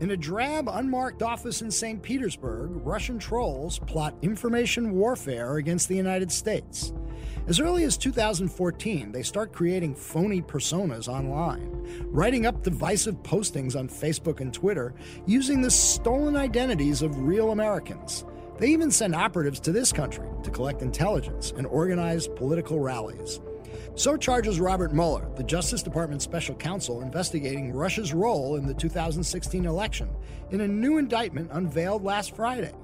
In a drab, unmarked office in St. Petersburg, Russian trolls plot information warfare against the United States. As early as 2014, they start creating phony personas online, writing up divisive postings on Facebook and Twitter, using the stolen identities of real Americans. They even send operatives to this country to collect intelligence and organize political rallies. So charges Robert Mueller, the Justice Department's special counsel investigating Russia's role in the 2016 election, in a new indictment unveiled last Friday.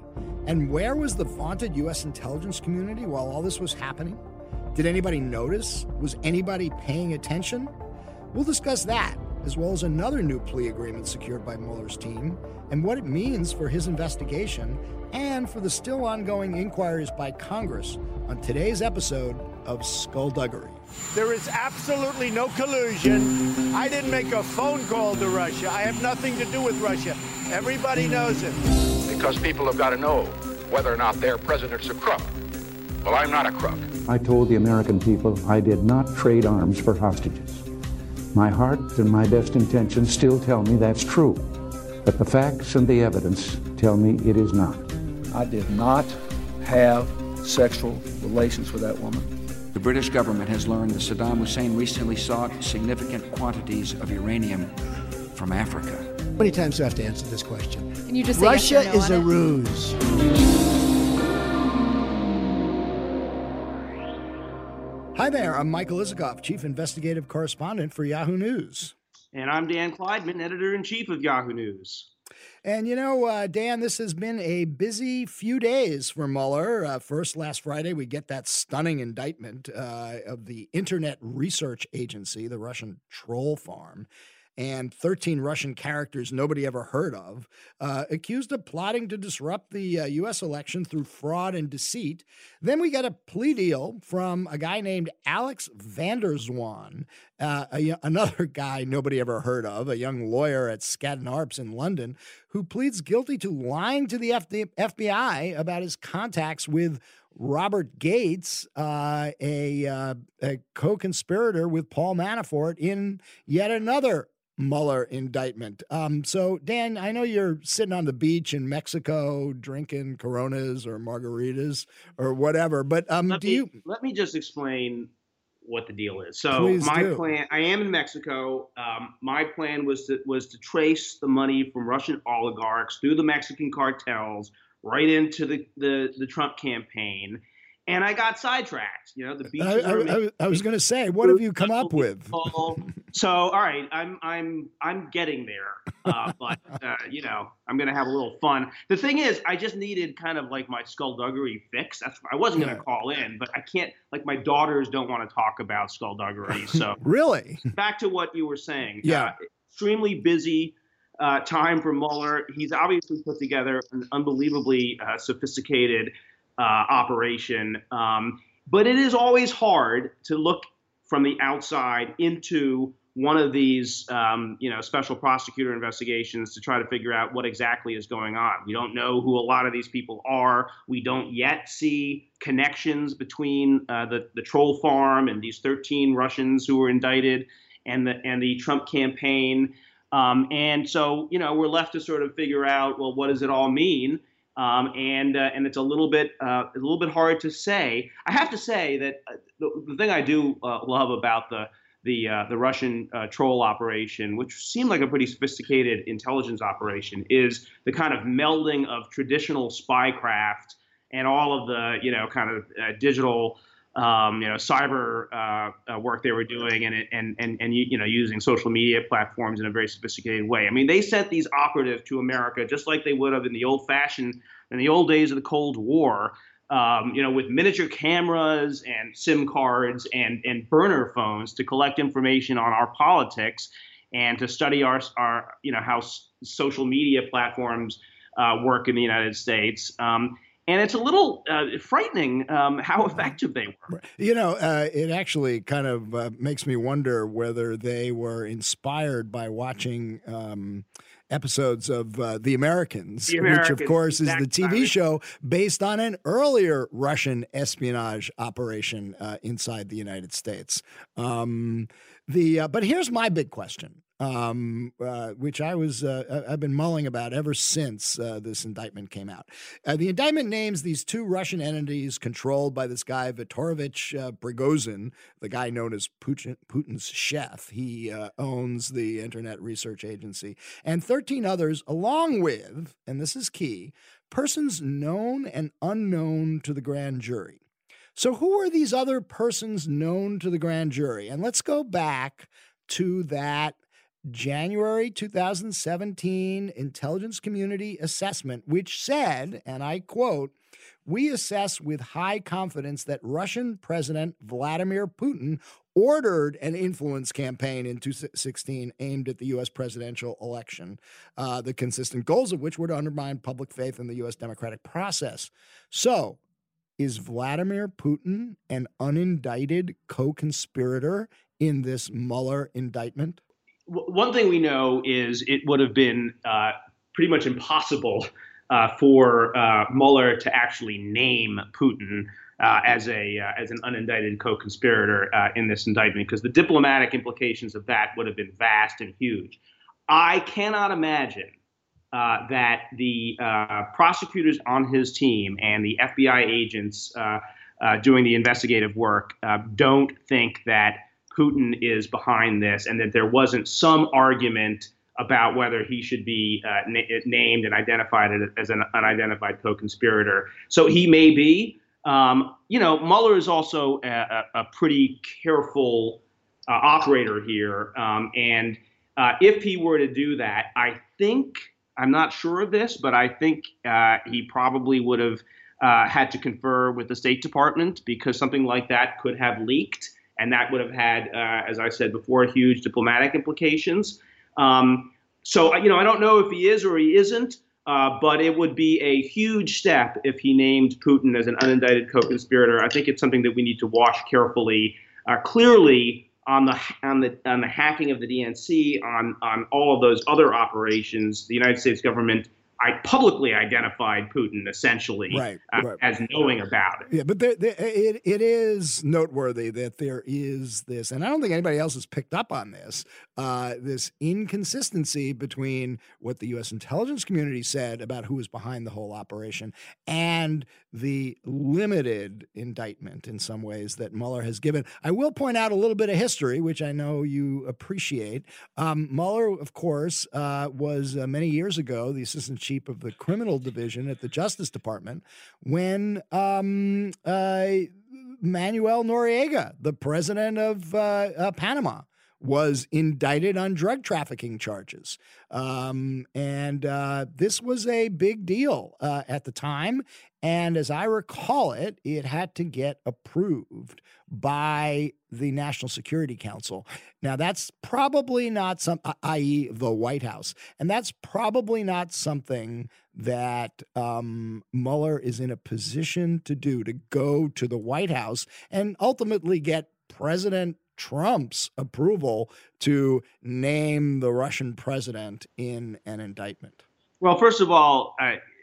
And where was the vaunted U.S. intelligence community while all this was happening? Did anybody notice? Was anybody paying attention? We'll discuss that, as well as another new plea agreement secured by Mueller's team, and what it means for his investigation and for the still ongoing inquiries by Congress on today's episode of Skullduggery. There is absolutely no collusion. I didn't make a phone call to Russia. I have nothing to do with Russia. Everybody knows it. Because people have got to know whether or not their president's a crook. Well, I'm not a crook. I told the American people I did not trade arms for hostages. My heart and my best intentions still tell me that's true. But the facts and the evidence tell me it is not. I did not have sexual relations with that woman. The British government has learned that Saddam Hussein recently sought significant quantities of uranium from Africa. How many times do I have to answer this question? Can you just say Russia yes or no is a ruse. Hi there, I'm Michael Isikoff, Chief Investigative Correspondent for Yahoo News. And I'm Dan Clydman, Editor-in-Chief of Yahoo News. And, you know, Dan, this has been a busy few days for Mueller. First, last Friday, we get that stunning indictment of the Internet Research Agency, the Russian troll farm, and 13 Russian characters nobody ever heard of, accused of plotting to disrupt the U.S. election through fraud and deceit. Then we got a plea deal from a guy named Alex van der Zwaan, another guy nobody ever heard of, a young lawyer at Skadden Arps in London, who pleads guilty to lying to the FBI about his contacts with Robert Gates, a co-conspirator with Paul Manafort, in yet another Mueller indictment. So, Dan, I know you're sitting on the beach in Mexico drinking Coronas or margaritas or whatever, but let me just explain what the deal is. So my plan, I am in Mexico. My plan was to trace the money from Russian oligarchs through the Mexican cartels right into the Trump campaign. And I got sidetracked. You know, the beach. I was going to say, what have you come up with? So, all right, I'm getting there, but you know, I'm going to have a little fun. The thing is, I just needed kind of like my skullduggery fix. That's, I wasn't going to call in, but I can't. Like, my daughters don't want to talk about skullduggery. So really, back to what you were saying. Yeah, extremely busy time for Mueller. He's obviously put together an unbelievably sophisticated operation. But it is always hard to look from the outside into one of these, you know, special prosecutor investigations to try to figure out what exactly is going on. We don't know who a lot of these people are. We don't yet see connections between the troll farm and these 13 Russians who were indicted and the Trump campaign. And so, you know, we're left to sort of figure out, well, what does it all mean? And it's a little bit hard to say. I have to say that the thing I do love about the Russian troll operation, which seemed like a pretty sophisticated intelligence operation, is the kind of melding of traditional spycraft and all of the, you know, kind of digital, you know, cyber work they were doing, and you know, using social media platforms in a very sophisticated way. I mean, they sent these operatives to America just like they would have in the old days of the Cold War, you know, with miniature cameras and SIM cards and burner phones to collect information on our politics and to study our you know, how social media platforms work in the United States. And it's a little frightening how effective they were. You know, it actually kind of makes me wonder whether they were inspired by watching episodes of The Americans, which, of course, is the TV show based on an earlier Russian espionage operation inside the United States. But here's my big question. which I've been mulling about ever since this indictment came out. The indictment names these two Russian entities controlled by this guy, Viktorovich Prigozhin, the guy known as Putin's chef. He owns the Internet Research Agency, and 13 others, along with, and this is key, persons known and unknown to the grand jury. So who are these other persons known to the grand jury? And let's go back to that January 2017 intelligence community assessment, which said, and I quote, "We assess with high confidence that Russian President Vladimir Putin ordered an influence campaign in 2016 aimed at the U.S. presidential election, the consistent goals of which were to undermine public faith in the U.S. democratic process." So is Vladimir Putin an unindicted co-conspirator in this Mueller indictment? One thing we know is it would have been pretty much impossible for Mueller to actually name Putin as an unindicted co-conspirator in this indictment, because the diplomatic implications of that would have been vast and huge. I cannot imagine that the prosecutors on his team and the FBI agents doing the investigative work don't think that Putin is behind this, and that there wasn't some argument about whether he should be named and identified as an unidentified co-conspirator. So he may be. You know, Mueller is also a pretty careful operator here. And if he were to do that, I think, I'm not sure of this, but I think he probably would have had to confer with the State Department, because something like that could have leaked. And that would have had, as I said before, huge diplomatic implications. So, you know, I don't know if he is or he isn't, but it would be a huge step if he named Putin as an unindicted co-conspirator. I think it's something that we need to watch carefully. Clearly, on the hacking of the DNC, on all of those other operations, the United States government publicly identified Putin, essentially, right. as knowing about it. Yeah, but it is noteworthy that there is this, and I don't think anybody else has picked up on this, this inconsistency between what the U.S. intelligence community said about who was behind the whole operation and the limited indictment in some ways that Mueller has given. I will point out a little bit of history, which I know you appreciate. Mueller, of course, was many years ago the assistant chief of the criminal division at the Justice Department when Manuel Noriega, the president of Panama, was indicted on drug trafficking charges. And this was a big deal at the time. And as I recall it, it had to get approved by the National Security Council. Now, that's probably not i.e. the White House. And that's probably not something that Mueller is in a position to do, to go to the White House and ultimately get President Trump's approval to name the Russian president in an indictment. Well, first of all,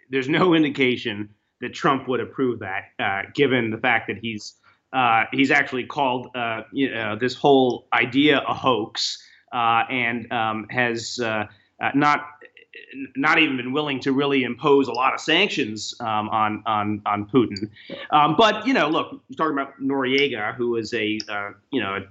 there's no indication that Trump would approve that, given the fact that he's actually called this whole idea a hoax, and has not even been willing to really impose a lot of sanctions on Putin. But, you know, look, you're talking about Noriega, who is a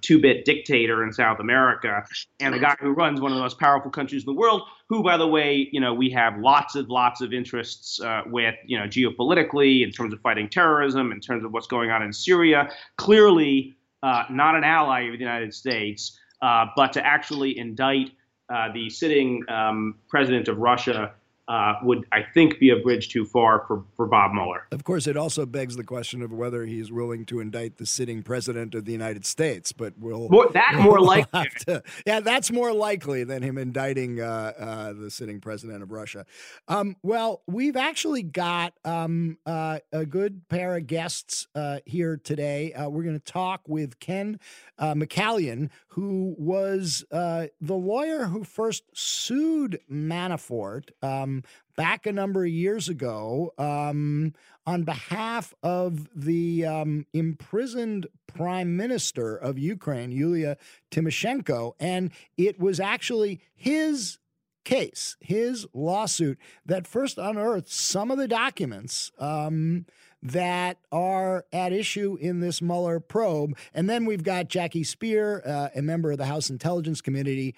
two-bit dictator in South America, and a guy who runs one of the most powerful countries in the world, who, by the way, you know, we have lots of interests with, you know, geopolitically, in terms of fighting terrorism, in terms of what's going on in Syria. Clearly not an ally of the United States, but to actually indict the sitting president of Russia would, I think, be a bridge too far for Bob Mueller. Of course, it also begs the question of whether he's willing to indict the sitting president of the United States, but that's more likely than him indicting the sitting president of Russia. Well, we've actually got a good pair of guests here today. We're going to talk with Ken McCallion, who was the lawyer who first sued Manafort back a number of years ago on behalf of the imprisoned prime minister of Ukraine, Yulia Tymoshenko. And it was actually his case, his lawsuit, that first unearthed some of the documents that are at issue in this Mueller probe. And then we've got Jackie Speier, a member of the House Intelligence Committee,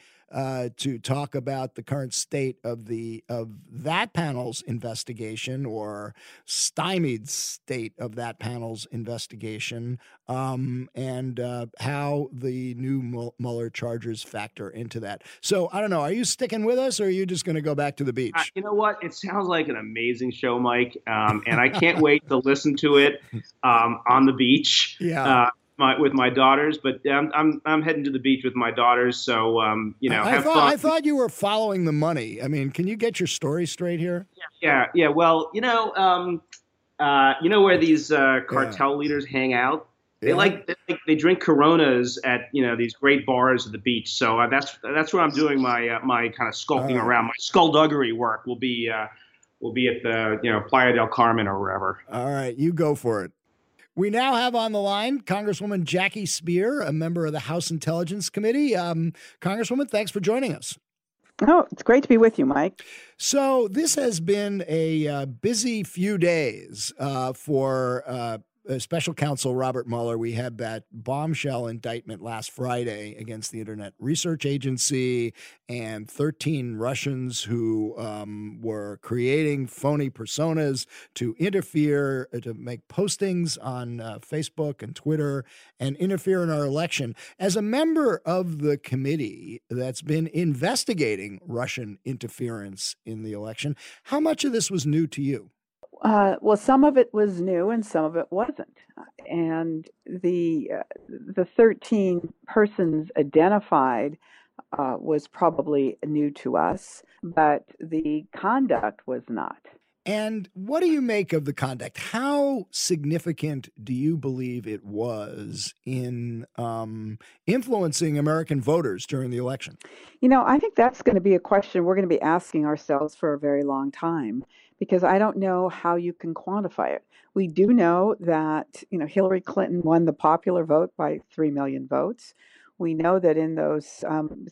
to talk about the current state of that panel's investigation, or stymied state of that panel's investigation, and how the new Mueller charges factor into that. So I don't know. Are you sticking with us, or are you just going to go back to the beach? You know what? It sounds like an amazing show, Mike, and I can't wait to listen to it on the beach. Yeah. With my daughters, but I'm heading to the beach with my daughters, so you know. I thought you were following the money. I mean, can you get your story straight here? Yeah. Well, you know where these cartel leaders hang out. They drink Coronas at these great bars at the beach. So that's where I'm doing my my kind of skulking around. My skullduggery work will be at the Playa del Carmen or wherever. All right, you go for it. We now have on the line Congresswoman Jackie Speier, a member of the House Intelligence Committee. Congresswoman, thanks for joining us. Oh, it's great to be with you, Mike. So this has been a busy few days for Special Counsel Robert Mueller. We had that bombshell indictment last Friday against the Internet Research Agency and 13 Russians who were creating phony personas to interfere, to make postings on Facebook and Twitter and interfere in our election. As a member of the committee that's been investigating Russian interference in the election, how much of this was new to you? Well, some of it was new and some of it wasn't. And the 13 persons identified was probably new to us, but the conduct was not. And what do you make of the conduct? How significant do you believe it was in influencing American voters during the election? You know, I think that's going to be a question we're going to be asking ourselves for a very long time, because I don't know how you can quantify it. We do know that, Hillary Clinton won the popular vote by 3 million votes. We know that in those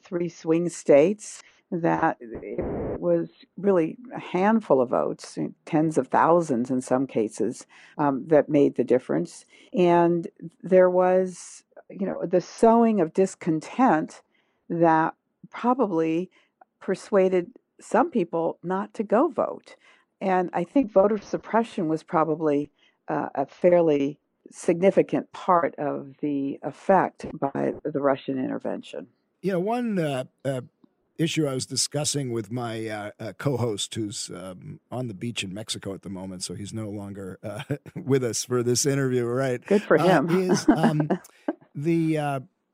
three swing states, that it was really a handful of votes, tens of thousands in some cases, that made the difference. And there was, the sowing of discontent that probably persuaded some people not to go vote. And I think voter suppression was probably a fairly significant part of the effect by the Russian intervention. One issue I was discussing with my co-host, who's on the beach in Mexico at the moment, so he's no longer with us for this interview, right? Good for him.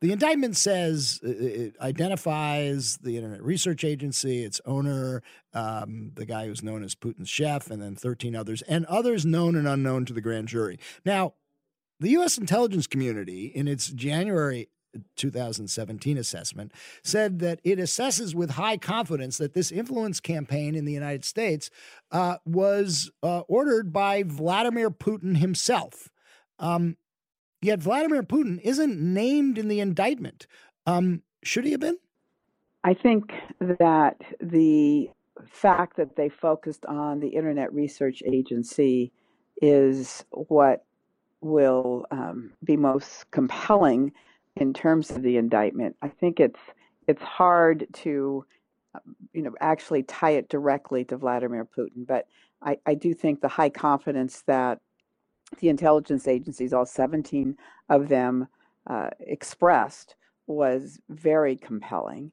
The indictment says it identifies the Internet Research Agency, its owner, the guy who's known as Putin's chef, and then 13 others, and others known and unknown to the grand jury. Now, the U.S. intelligence community, in its January 2017 assessment, said that it assesses with high confidence that this influence campaign in the United States was ordered by Vladimir Putin himself. Yet Vladimir Putin isn't named in the indictment. Should he have been? I think that the fact that they focused on the Internet Research Agency is what will be most compelling in terms of the indictment. I think it's hard to, actually tie it directly to Vladimir Putin. But I do think the high confidence that the intelligence agencies, all 17 of them, expressed was very compelling.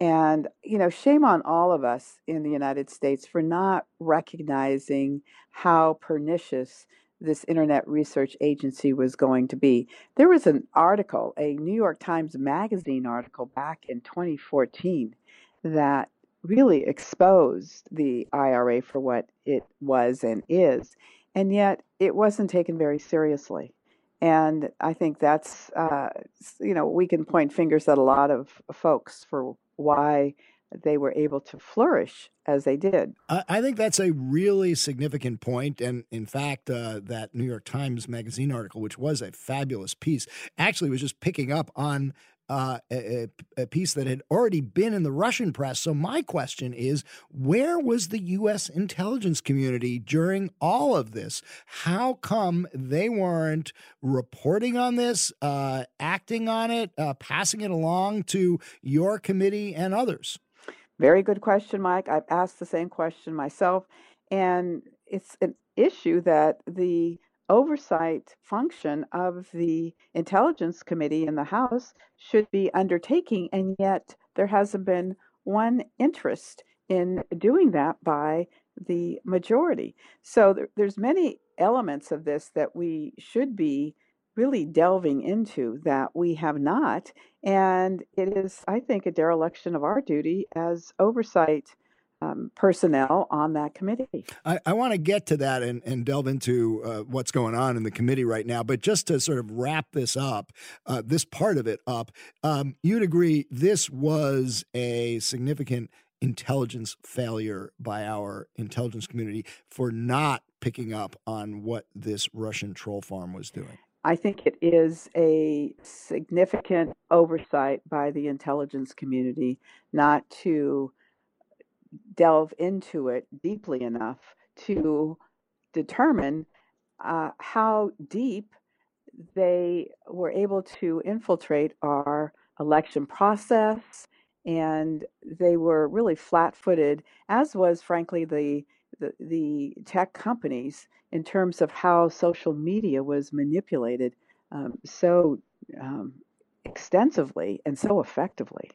And, shame on all of us in the United States for not recognizing how pernicious this Internet Research Agency was going to be. There was an article, a New York Times Magazine article back in 2014 that really exposed the IRA for what it was and is, and yet it wasn't taken very seriously. And I think that's, we can point fingers at a lot of folks for why they were able to flourish as they did. I think that's a really significant point. And in fact, that New York Times Magazine article, which was a fabulous piece, actually was just picking up on a piece that had already been in the Russian press. So my question is, where was the U.S. intelligence community during all of this? How come they weren't reporting on this, acting on it, passing it along to your committee and others? Very good question, Mike. I've asked the same question myself. And it's an issue that the oversight function of the Intelligence Committee in the House should be undertaking, and yet there hasn't been one interest in doing that by the majority. So there's many elements of this that we should be really delving into that we have not, and it is, I think, a dereliction of our duty as oversight personnel on that committee. I want to get to that and delve into what's going on in the committee right now. But just to sort of wrap this up, this part of it up, you'd agree this was a significant intelligence failure by our intelligence community for not picking up on what this Russian troll farm was doing. I think it is a significant oversight by the intelligence community not to delve into it deeply enough to determine how deep they were able to infiltrate our election process. And they were really flat-footed, as was, frankly, the tech companies in terms of how social media was manipulated so extensively and so effectively.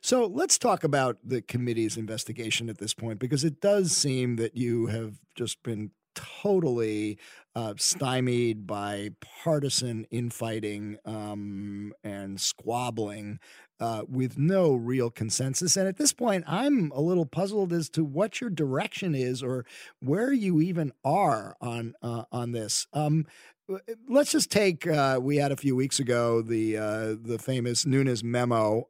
So let's talk about the committee's investigation at this point, because it does seem that you have just been totally stymied by partisan infighting and squabbling with no real consensus. And at this point, I'm a little puzzled as to what your direction is or where you even are on this. Let's just take, we had a few weeks ago, the famous Nunes memo,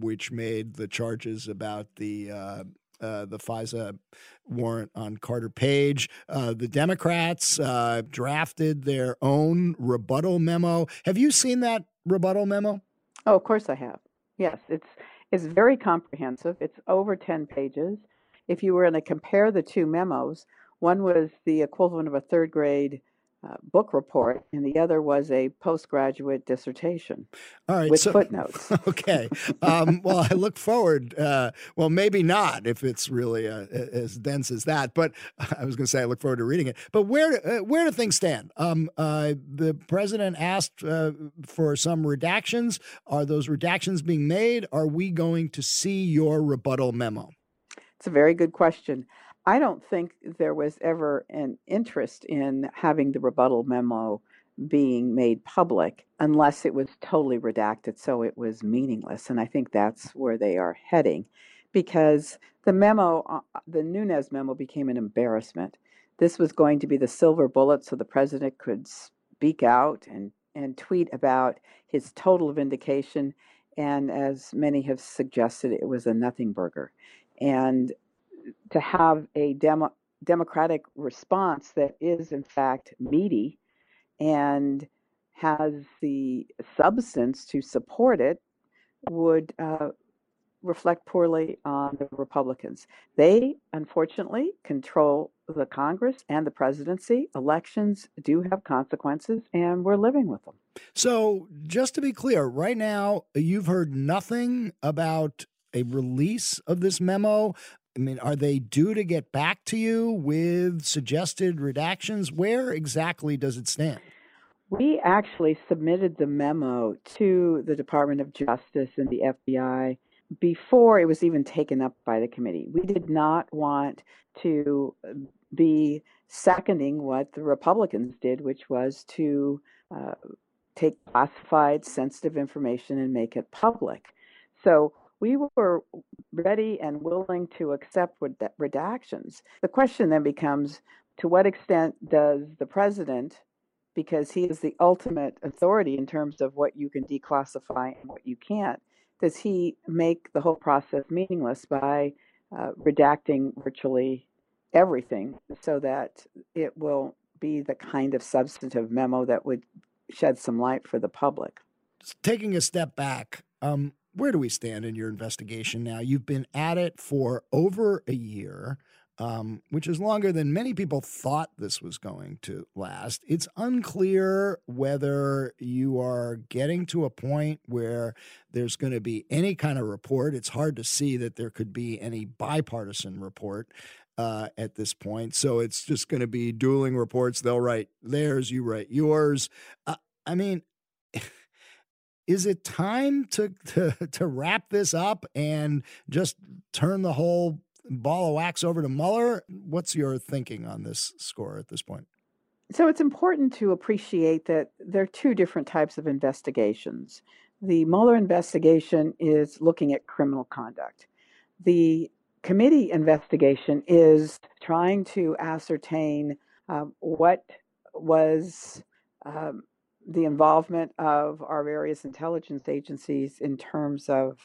which made the charges about the FISA warrant on Carter Page. The Democrats drafted their own rebuttal memo. Have you seen that rebuttal memo? Oh, of course I have. Yes, it's very comprehensive. It's over 10 pages. If you were going to compare the two memos, one was the equivalent of a third grade book report, and the other was a postgraduate dissertation. All right, with footnotes. Okay. Well, I look forward. Well, maybe not if it's really as dense as that. But I was going to say I look forward to reading it. But where do things stand? The president asked for some redactions. Are those redactions being made? Are we going to see your rebuttal memo? It's a very good question. I don't think there was ever an interest in having the rebuttal memo being made public unless it was totally redacted, so it was meaningless. And I think that's where they are heading, because the memo, the Nunes memo, became an embarrassment. This was going to be the silver bullet so the president could speak out and tweet about his total vindication. And as many have suggested, it was a nothing burger. And to have a democratic response that is, in fact, meaty and has the substance to support it would reflect poorly on the Republicans. They, unfortunately, control the Congress and the presidency. Elections do have consequences, and we're living with them. So just to be clear, right now, you've heard nothing about a release of this memo. I mean, are they due to get back to you with suggested redactions? Where exactly does it stand? We actually submitted the memo to the Department of Justice and the FBI before it was even taken up by the committee. We did not want to be seconding what the Republicans did, which was to take classified, sensitive information and make it public. So we were ready and willing to accept redactions. The question then becomes, to what extent does the president, because he is the ultimate authority in terms of what you can declassify and what you can't, does he make the whole process meaningless by redacting virtually everything so that it will be the kind of substantive memo that would shed some light for the public. Taking a step back, where do we stand in your investigation now? You've been at it for over a year, which is longer than many people thought this was going to last. It's unclear whether you are getting to a point where there's going to be any kind of report. It's hard to see that there could be any bipartisan report at this point. So it's just going to be dueling reports. They'll write theirs, you write yours. I mean, is it time to wrap this up and just turn the whole ball of wax over to Mueller? What's your thinking on this score at this point? So it's important to appreciate that there are two different types of investigations. The Mueller investigation is looking at criminal conduct. The committee investigation is trying to ascertain what was the involvement of our various intelligence agencies in terms of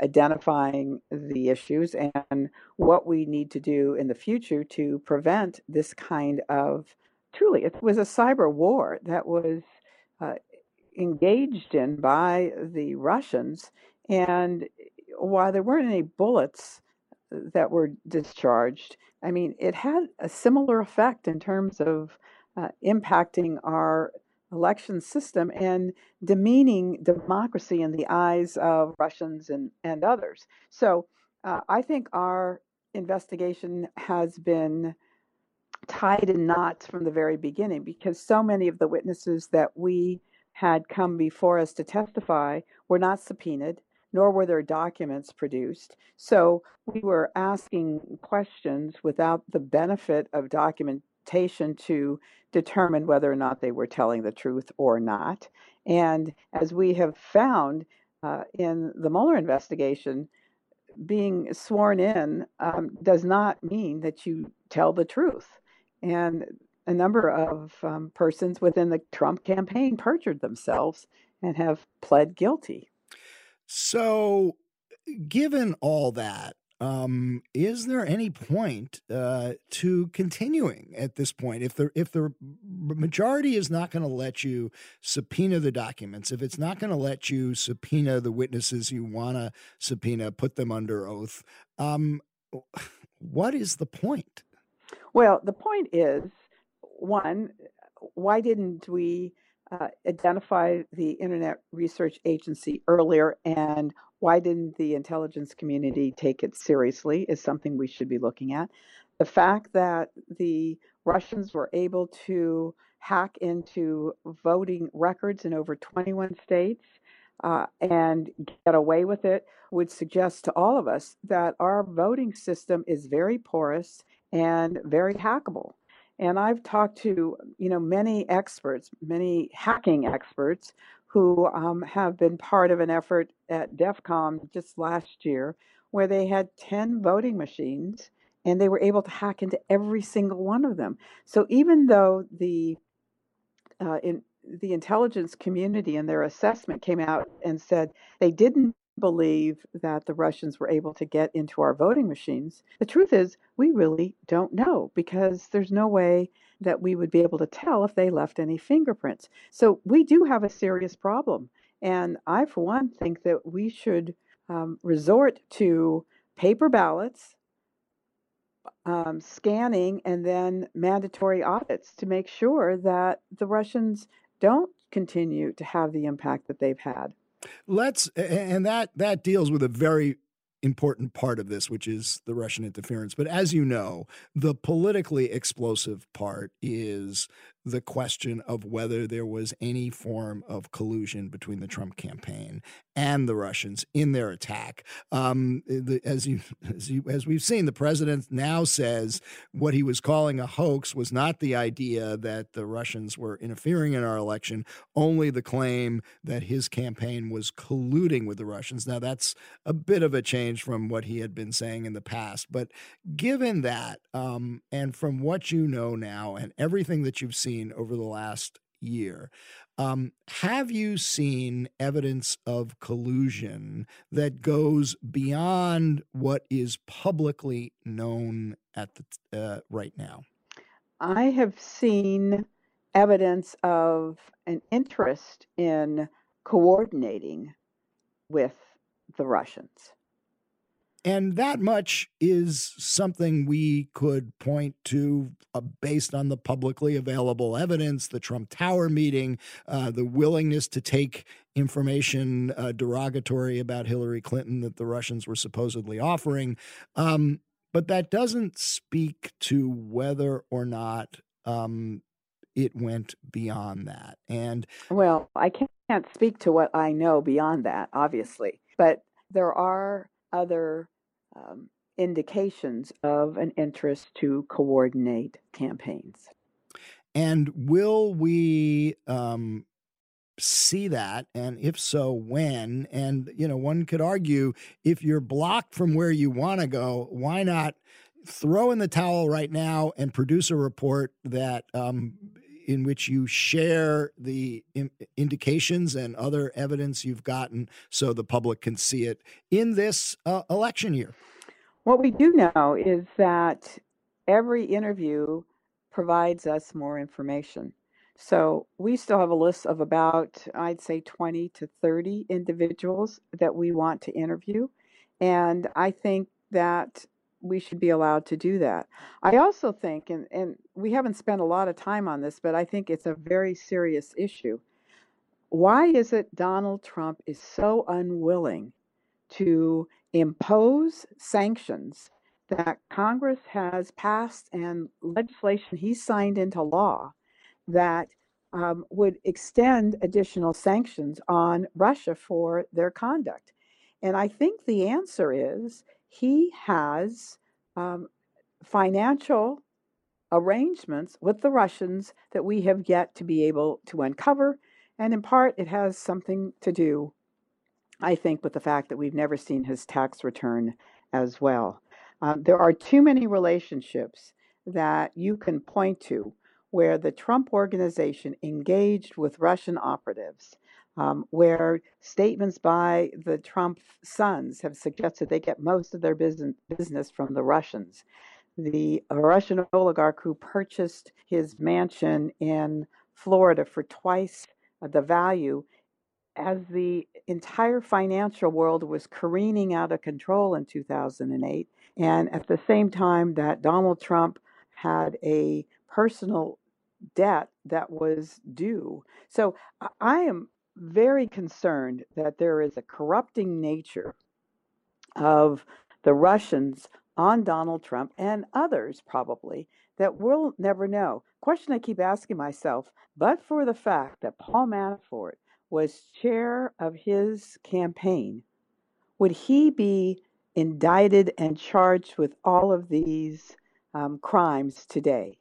identifying the issues and what we need to do in the future to prevent this kind of, truly, it was a cyber war that was engaged in by the Russians. And while there weren't any bullets that were discharged, I mean, it had a similar effect in terms of impacting our election system and demeaning democracy in the eyes of Russians and others. So I think our investigation has been tied in knots from the very beginning because so many of the witnesses that we had come before us to testify were not subpoenaed, nor were there documents produced. So we were asking questions without the benefit of documentation to determine whether or not they were telling the truth or not. And as we have found in the Mueller investigation, being sworn in does not mean that you tell the truth. And a number of persons within the Trump campaign perjured themselves and have pled guilty. So given all that, is there any point to continuing at this point? If the majority is not going to let you subpoena the documents, if it's not going to let you subpoena the witnesses you want to subpoena, put them under oath, what is the point? Well, the point is, one, why didn't we identify the Internet Research Agency earlier, and why didn't the intelligence community take it seriously is something we should be looking at. The fact that the Russians were able to hack into voting records in over 21 states and get away with it would suggest to all of us that our voting system is very porous and very hackable. And I've talked to, many experts, many hacking experts who have been part of an effort at DEF CON just last year where they had 10 voting machines and they were able to hack into every single one of them. So even though the intelligence community in their assessment came out and said they didn't believe that the Russians were able to get into our voting machines, the truth is we really don't know because there's no way that we would be able to tell if they left any fingerprints. So we do have a serious problem. And I, for one, think that we should resort to paper ballots, scanning, and then mandatory audits to make sure that the Russians don't continue to have the impact that they've had. That deals with a very important part of this, which is the Russian interference. But as you know, the politically explosive part is the question of whether there was any form of collusion between the Trump campaign and the Russians in their attack. As we've seen, the president now says what he was calling a hoax was not the idea that the Russians were interfering in our election, only the claim that his campaign was colluding with the Russians. Now, that's a bit of a change from what he had been saying in the past. But given that, and from what you know now and everything that you've seen over the last year. Have you seen evidence of collusion that goes beyond what is publicly known at the right now? I have seen evidence of an interest in coordinating with the Russians. And that much is something we could point to based on the publicly available evidence, the Trump Tower meeting, the willingness to take information derogatory about Hillary Clinton that the Russians were supposedly offering. But that doesn't speak to whether or not it went beyond that. And well, I can't speak to what I know beyond that, obviously, but there are other indications of an interest to coordinate campaigns. And will we see that? And if so, when? And, you know, one could argue if you're blocked from where you want to go, why not throw in the towel right now and produce a report that in which you share the indications and other evidence you've gotten so the public can see it in this election year? What we do know is that every interview provides us more information. So we still have a list of about, I'd say, 20 to 30 individuals that we want to interview. And I think that we should be allowed to do that. I also think, and we haven't spent a lot of time on this, but I think it's a very serious issue. Why is it Donald Trump is so unwilling to impose sanctions that Congress has passed and legislation he signed into law that would extend additional sanctions on Russia for their conduct? And I think the answer is he has financial arrangements with the Russians that we have yet to be able to uncover. And in part, it has something to do, I think, with the fact that we've never seen his tax return as well. There are too many relationships that you can point to where the Trump organization engaged with Russian operatives, where statements by the Trump sons have suggested they get most of their business from the Russians. The Russian oligarch who purchased his mansion in Florida for twice the value as the entire financial world was careening out of control in 2008. And at the same time that Donald Trump had a personal debt that was due. So I am very concerned that there is a corrupting nature of the Russians on Donald Trump and others probably that we'll never know. Question I keep asking myself, but for the fact that Paul Manafort was chair of his campaign, would he be indicted and charged with all of these crimes today?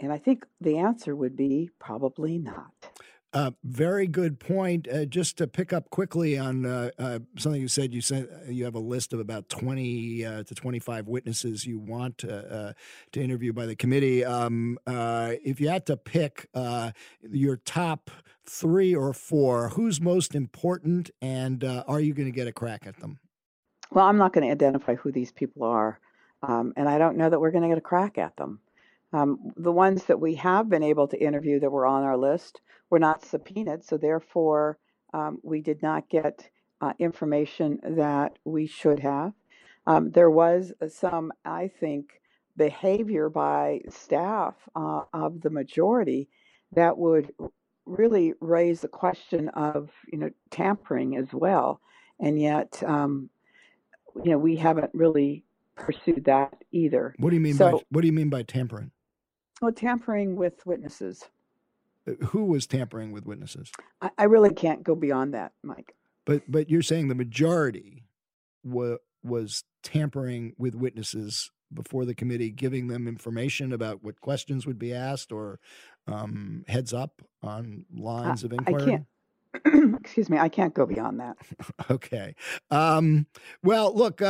And I think the answer would be probably not. Very good point. Just to pick up quickly on something you said, you have a list of about 20 to 25 witnesses you want to interview by the committee. If you had to pick your top three or four, who's most important, and are you going to get a crack at them? Well, I'm not going to identify who these people are, and I don't know that we're going to get a crack at them. The ones that we have been able to interview that were on our list were not subpoenaed, so therefore we did not get information that we should have. There was some, I think, behavior by staff of the majority that would really raise the question of, you know, tampering as well, and yet, you know, we haven't really pursued that either. What do you mean? What do you mean by tampering? Well, tampering with witnesses. Who was tampering with witnesses? I really can't go beyond that, Mike. But you're saying the majority was tampering with witnesses before the committee, giving them information about what questions would be asked or heads up on lines of inquiry? I can't. Excuse me, I can't go beyond that. Okay. Well, look,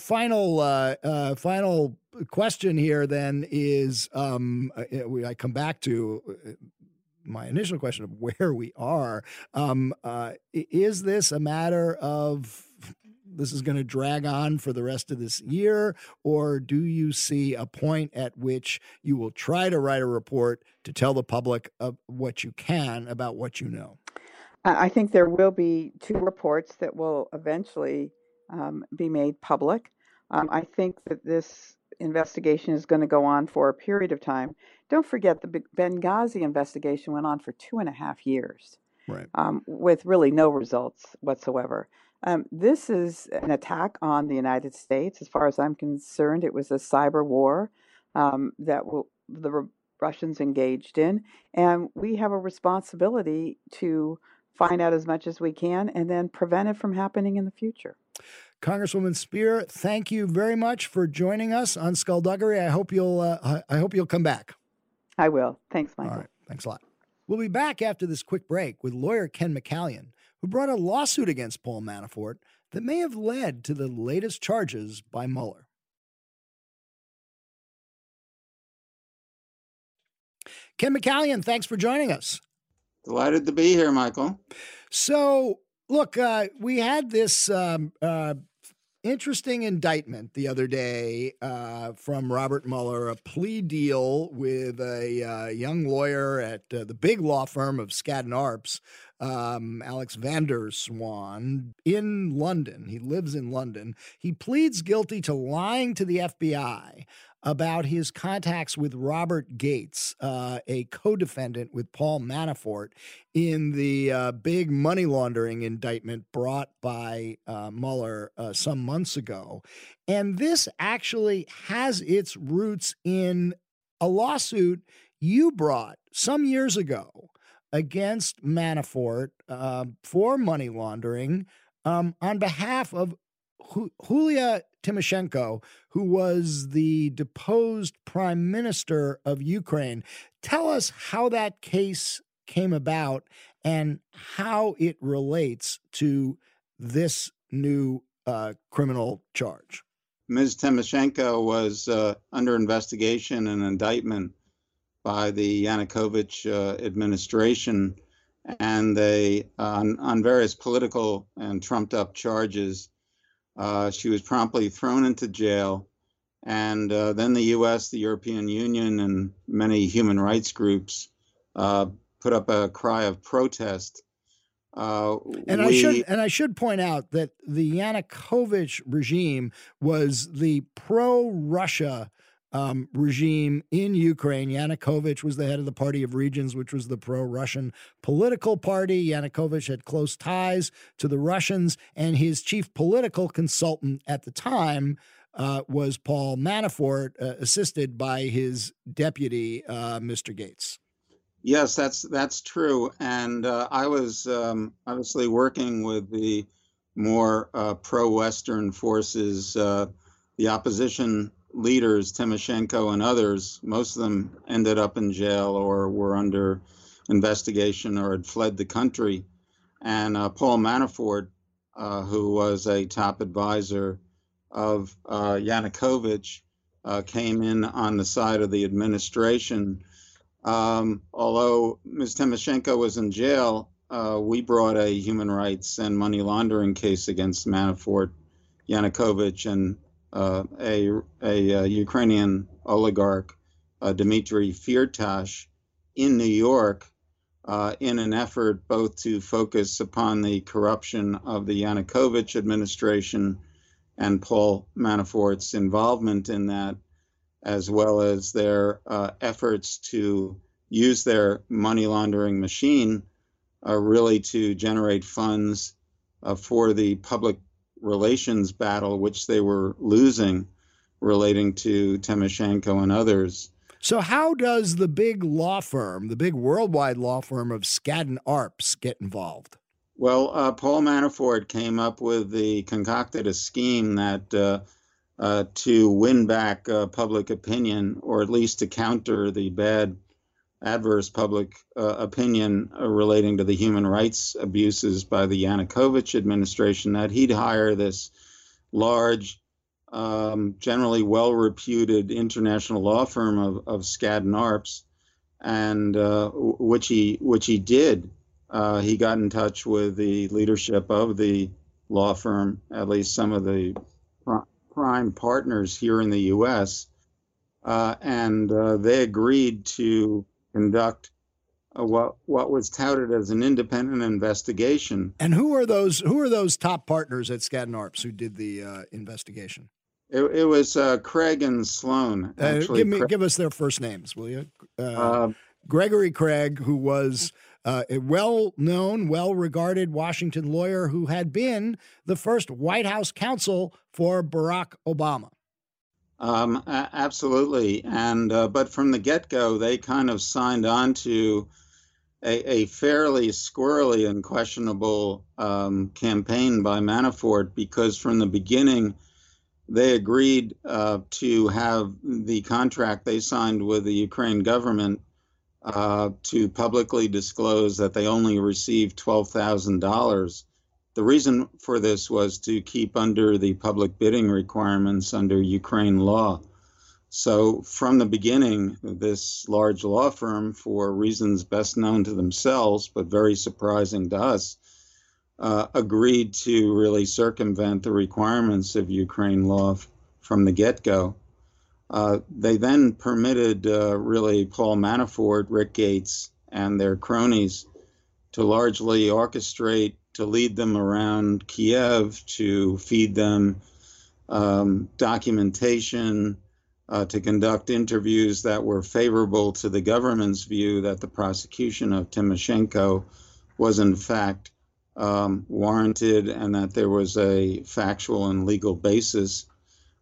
final question here then is I come back to my initial question of where we are. Is this a matter of this is going to drag on for the rest of this year, or do you see a point at which you will try to write a report to tell the public of what you can about what you know? I think there will be two reports that will eventually be made public. I think that this investigation is going to go on for a period of time. Don't forget, the Benghazi investigation went on for 2.5 years, right? With really no results whatsoever. This is an attack on the United States. As far as I'm concerned, it was a cyber war that the Russians engaged in. And we have a responsibility to find out as much as we can and then prevent it from happening in the future. Congresswoman Speier, thank you very much for joining us on Skullduggery. I hope you'll come back. I will. Thanks, Michael. All right. Thanks a lot. We'll be back after this quick break with lawyer Ken McCallion, who brought a lawsuit against Paul Manafort that may have led to the latest charges by Mueller. Ken McCallion, thanks for joining us. Delighted to be here, Michael. So, look, we had this interesting indictment the other day from Robert Mueller, a plea deal with a young lawyer at the big law firm of Skadden Arps, Alex van der Zwaan, in London. He lives in London. He pleads guilty to lying to the FBI about his contacts with Robert Gates, a co-defendant with Paul Manafort in the big money laundering indictment brought by Mueller some months ago. And this actually has its roots in a lawsuit you brought some years ago against Manafort for money laundering on behalf of Yulia Tymoshenko, who was the deposed prime minister of Ukraine. Tell us how that case came about and how it relates to this new criminal charge. Ms. Tymoshenko was under investigation and indictment by the Yanukovych administration, and they on various political and trumped-up charges. She was promptly thrown into jail, and then the U.S., the European Union, and many human rights groups put up a cry of protest. And I should point out that the Yanukovych regime was the pro-Russia regime in Ukraine. Yanukovych was the head of the Party of Regions, which was the pro-Russian political party. Yanukovych had close ties to the Russians, and his chief political consultant at the time was Paul Manafort, assisted by his deputy, Mr. Gates. Yes, that's true. And I was obviously working with the more pro-Western forces, the opposition leaders, Tymoshenko and others. Most of them ended up in jail or were under investigation or had fled the country. And Paul Manafort, who was a top advisor of Yanukovych, came in on the side of the administration. Although Ms. Tymoshenko was in jail, we brought a human rights and money laundering case against Manafort, Yanukovych, and a Ukrainian oligarch, Dmitry Firtash, in New York, in an effort both to focus upon the corruption of the Yanukovych administration and Paul Manafort's involvement in that, as well as their efforts to use their money laundering machine really to generate funds for the public relations battle, which they were losing, relating to Tymoshenko and others. So how does the big law firm, the big worldwide law firm of Skadden Arps, get involved? Well, Paul Manafort came up with concocted a scheme that to win back public opinion, or at least to counter the bad, adverse public opinion relating to the human rights abuses by the Yanukovych administration, that he'd hire this large, generally well-reputed international law firm of Skadden Arps and which he did. He got in touch with the leadership of the law firm, at least some of the prime partners here in the U.S., and they agreed to conduct what was touted as an independent investigation. And who are those? Who are those top partners at Skadden Arps who did the investigation? It was Craig and Sloan. Actually, give us their first names, will you? Gregory Craig, who was a well-known, well-regarded Washington lawyer who had been the first White House counsel for Barack Obama. Absolutely. And but from the get-go, they kind of signed on to a fairly squirrely and questionable campaign by Manafort, because from the beginning, they agreed to have the contract they signed with the Ukraine government to publicly disclose that they only received $12,000. The reason for this was to keep under the public bidding requirements under Ukraine law. So from the beginning, this large law firm, for reasons best known to themselves, but very surprising to us, agreed to really circumvent the requirements of Ukraine law from the get-go. They then permitted really Paul Manafort, Rick Gates, and their cronies to largely orchestrate, to lead them around Kiev, to feed them documentation, to conduct interviews that were favorable to the government's view that the prosecution of Tymoshenko was in fact warranted, and that there was a factual and legal basis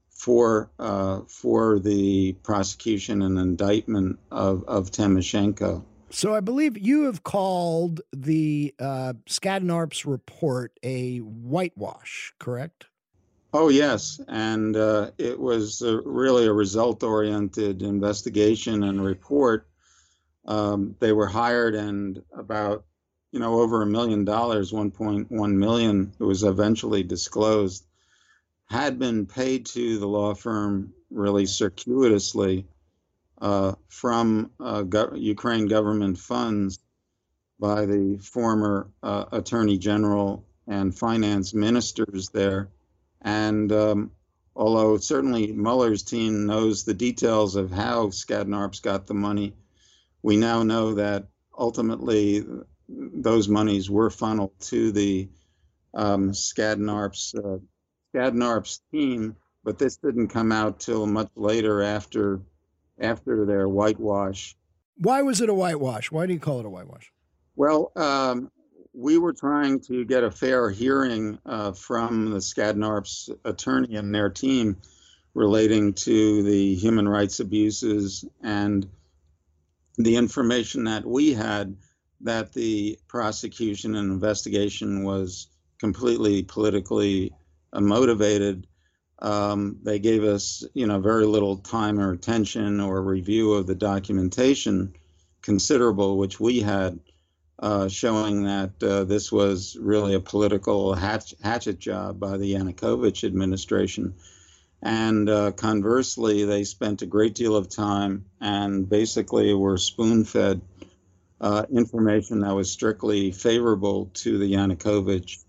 for the prosecution and indictment of Tymoshenko. So I believe you have called the Skadden Arps report a whitewash, correct? Oh, yes. And it was really a result-oriented investigation and report. They were hired, and about over $1 million, $1.1 million, it was eventually disclosed, had been paid to the law firm really circuitously from Ukraine government funds by the former attorney general and finance ministers there. And although certainly Mueller's team knows the details of how Skadden Arps got the money, we now know that ultimately those monies were funneled to the Skadden Arps team, but this didn't come out till much later after their whitewash. Why was it a whitewash? Why do you call it a whitewash? Well, we were trying to get a fair hearing from the Skadden Arps attorney and their team relating to the human rights abuses and the information that we had, that the prosecution and investigation was completely politically motivated. They gave us, very little time or attention or review of the documentation, considerable, which we had, showing that this was really a political hatchet job by the Yanukovych administration. And conversely, they spent a great deal of time and basically were spoon-fed information that was strictly favorable to the Yanukovych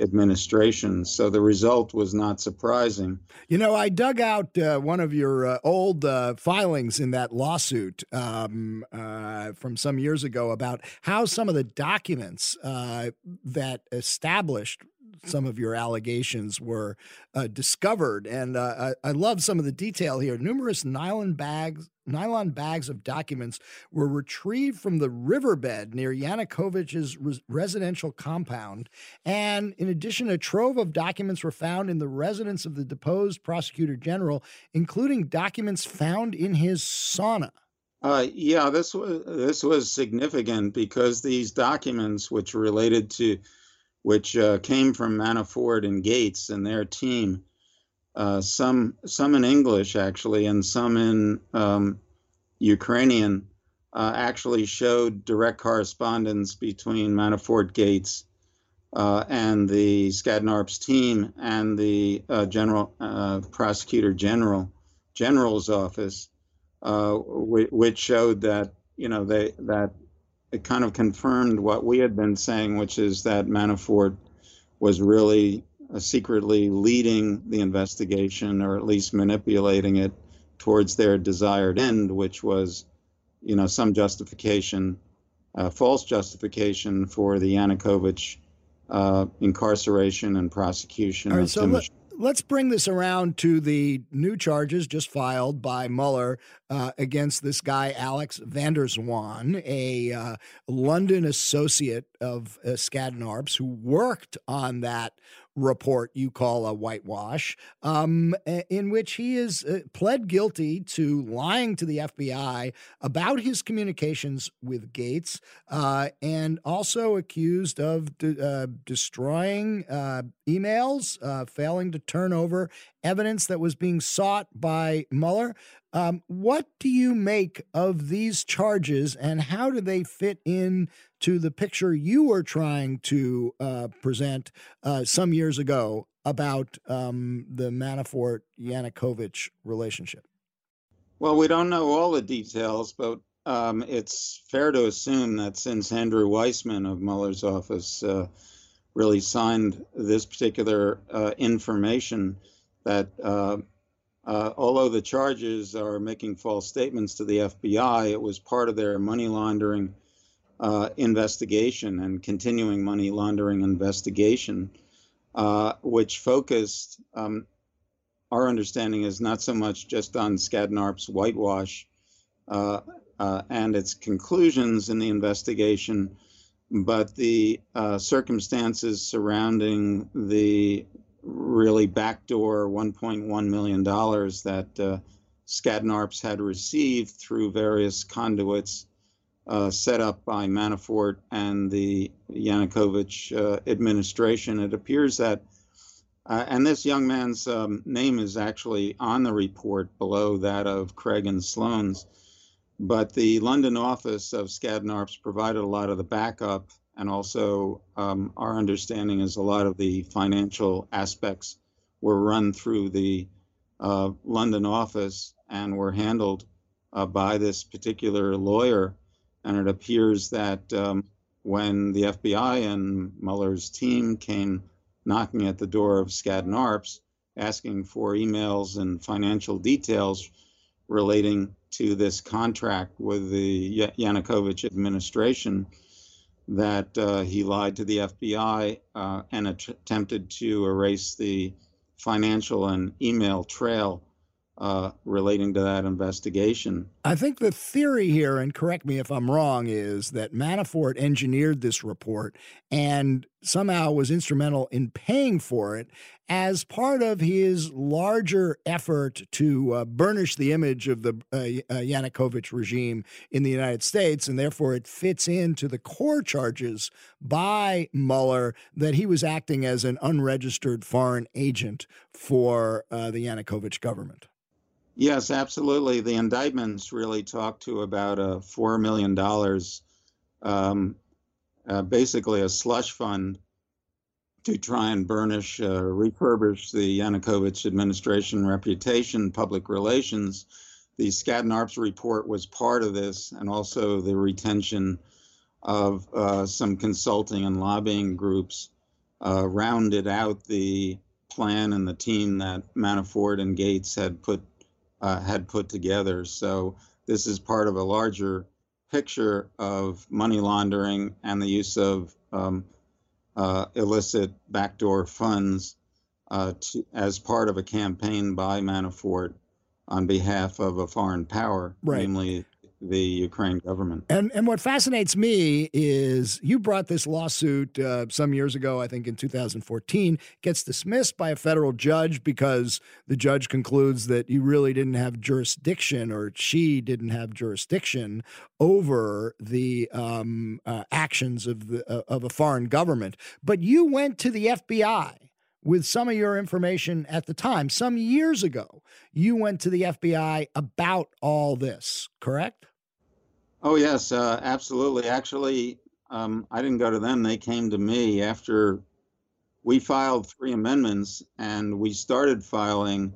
administration. So the result was not surprising. I dug out one of your old filings in that lawsuit from some years ago about how some of the documents that established some of your allegations were discovered. And I love some of the detail here. Numerous nylon bags of documents were retrieved from the riverbed near Yanukovych's residential compound. And in addition, a trove of documents were found in the residence of the deposed prosecutor general, including documents found in his sauna. Yeah, this was significant, because these documents, which related to, came from Manafort and Gates and their team, some in English, actually, and some in Ukrainian, actually showed direct correspondence between Manafort, Gates, and the Skadden Arps team and the prosecutor general's office, which showed that you know, that it kind of confirmed what we had been saying, which is that Manafort was really secretly leading the investigation, or at least manipulating it towards their desired end, which was, you know, some justification, false justification for the Yanukovych incarceration and prosecution. All right, so let's bring this around to the new charges just filed by Mueller against this guy, Alex van der Zwaan, a London associate of Skadden Arps, who worked on that report you call a whitewash, in which he is pled guilty to lying to the FBI about his communications with Gates, and also accused of destroying emails, failing to turn over evidence that was being sought by Mueller. What do you make of these charges, and how do they fit in to the picture you were trying to present some years ago about the Manafort-Yanukovych relationship? Well, we don't know all the details, but it's fair to assume that since Andrew Weissman of Mueller's office really signed this particular information, that although the charges are making false statements to the FBI, it was part of their money laundering investigation and continuing money laundering investigation, which focused, our understanding is, not so much just on Skadden Arps' whitewash and its conclusions in the investigation, but the circumstances surrounding the really backdoor $1.1 million that Skadden Arps had received through various conduits set up by Manafort and the Yanukovych administration. It appears that, and this young man's name is actually on the report below that of Craig and Sloan's, but the London office of Skadden Arps provided a lot of the backup, and also our understanding is a lot of the financial aspects were run through the London office and were handled by this particular lawyer. And it appears that when the FBI and Mueller's team came knocking at the door of Skadden Arps, asking for emails and financial details relating to this contract with the Yanukovych administration, that he lied to the FBI and attempted to erase the financial and email trail relating to that investigation. I think the theory here, and correct me if I'm wrong, is that Manafort engineered this report and somehow was instrumental in paying for it as part of his larger effort to burnish the image of the Yanukovych regime in the United States, and therefore it fits into the core charges by Mueller that he was acting as an unregistered foreign agent for the Yanukovych government. Yes, absolutely. The indictments really talk to about a $4 million, basically a slush fund to try and burnish, refurbish the Yanukovych administration reputation, public relations. The Skadden Arps report was part of this, and also the retention of some consulting and lobbying groups rounded out the plan and the team that Manafort and Gates had put together. So this is part of a larger picture of money laundering and the use of illicit backdoor funds as part of a campaign by Manafort on behalf of a foreign power, right, namely the Ukraine government. And what fascinates me is you brought this lawsuit some years ago, I think in 2014, gets dismissed by a federal judge because the judge concludes that you really didn't have jurisdiction, or she didn't have jurisdiction over the actions of a foreign government. But you went to the FBI with some of your information at the time. Some years ago, you went to the FBI about all this, correct? Oh, yes, absolutely. Actually, I didn't go to them. They came to me after we filed three amendments, and we started filing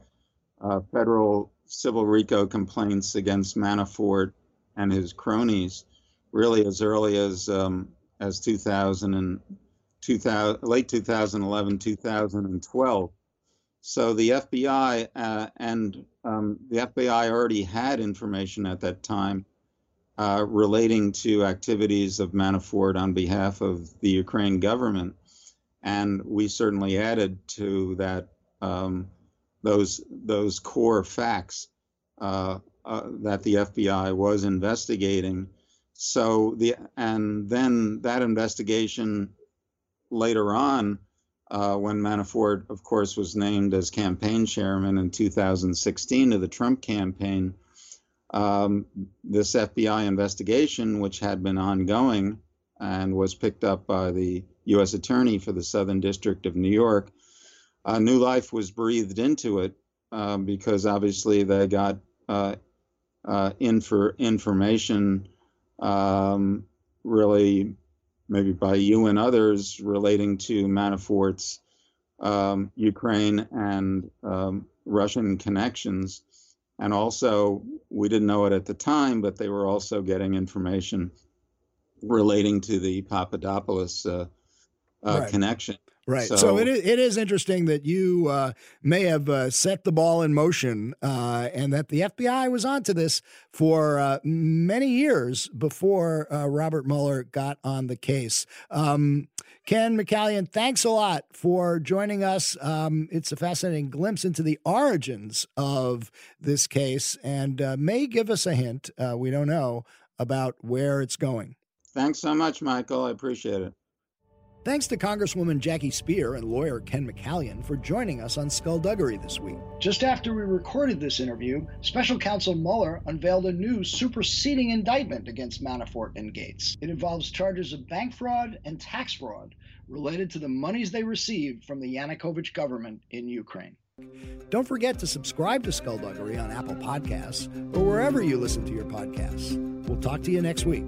federal civil RICO complaints against Manafort and his cronies really as early as 2000, late 2011, 2012. So the FBI the FBI already had information at that time relating to activities of Manafort on behalf of the Ukraine government, and we certainly added to that those core facts that the FBI was investigating. So then that investigation later on, when Manafort, of course, was named as campaign chairman in 2016 of the Trump campaign, this FBI investigation, which had been ongoing and was picked up by the U.S. Attorney for the Southern District of New York, new life was breathed into it because obviously they got information really maybe by you and others relating to Manafort's Ukraine and Russian connections. And also, we didn't know it at the time, but they were also getting information relating to the Papadopoulos right. connection. Right. So it is interesting that you may have set the ball in motion and that the FBI was onto this for many years before Robert Mueller got on the case. Ken McCallion, thanks a lot for joining us. It's a fascinating glimpse into the origins of this case and may give us a hint, we don't know, about where it's going. Thanks so much, Michael. I appreciate it. Thanks to Congresswoman Jackie Speier and lawyer Ken McCallion for joining us on Skullduggery this week. Just after we recorded this interview, Special Counsel Mueller unveiled a new superseding indictment against Manafort and Gates. It involves charges of bank fraud and tax fraud related to the monies they received from the Yanukovych government in Ukraine. Don't forget to subscribe to Skullduggery on Apple Podcasts or wherever you listen to your podcasts. We'll talk to you next week.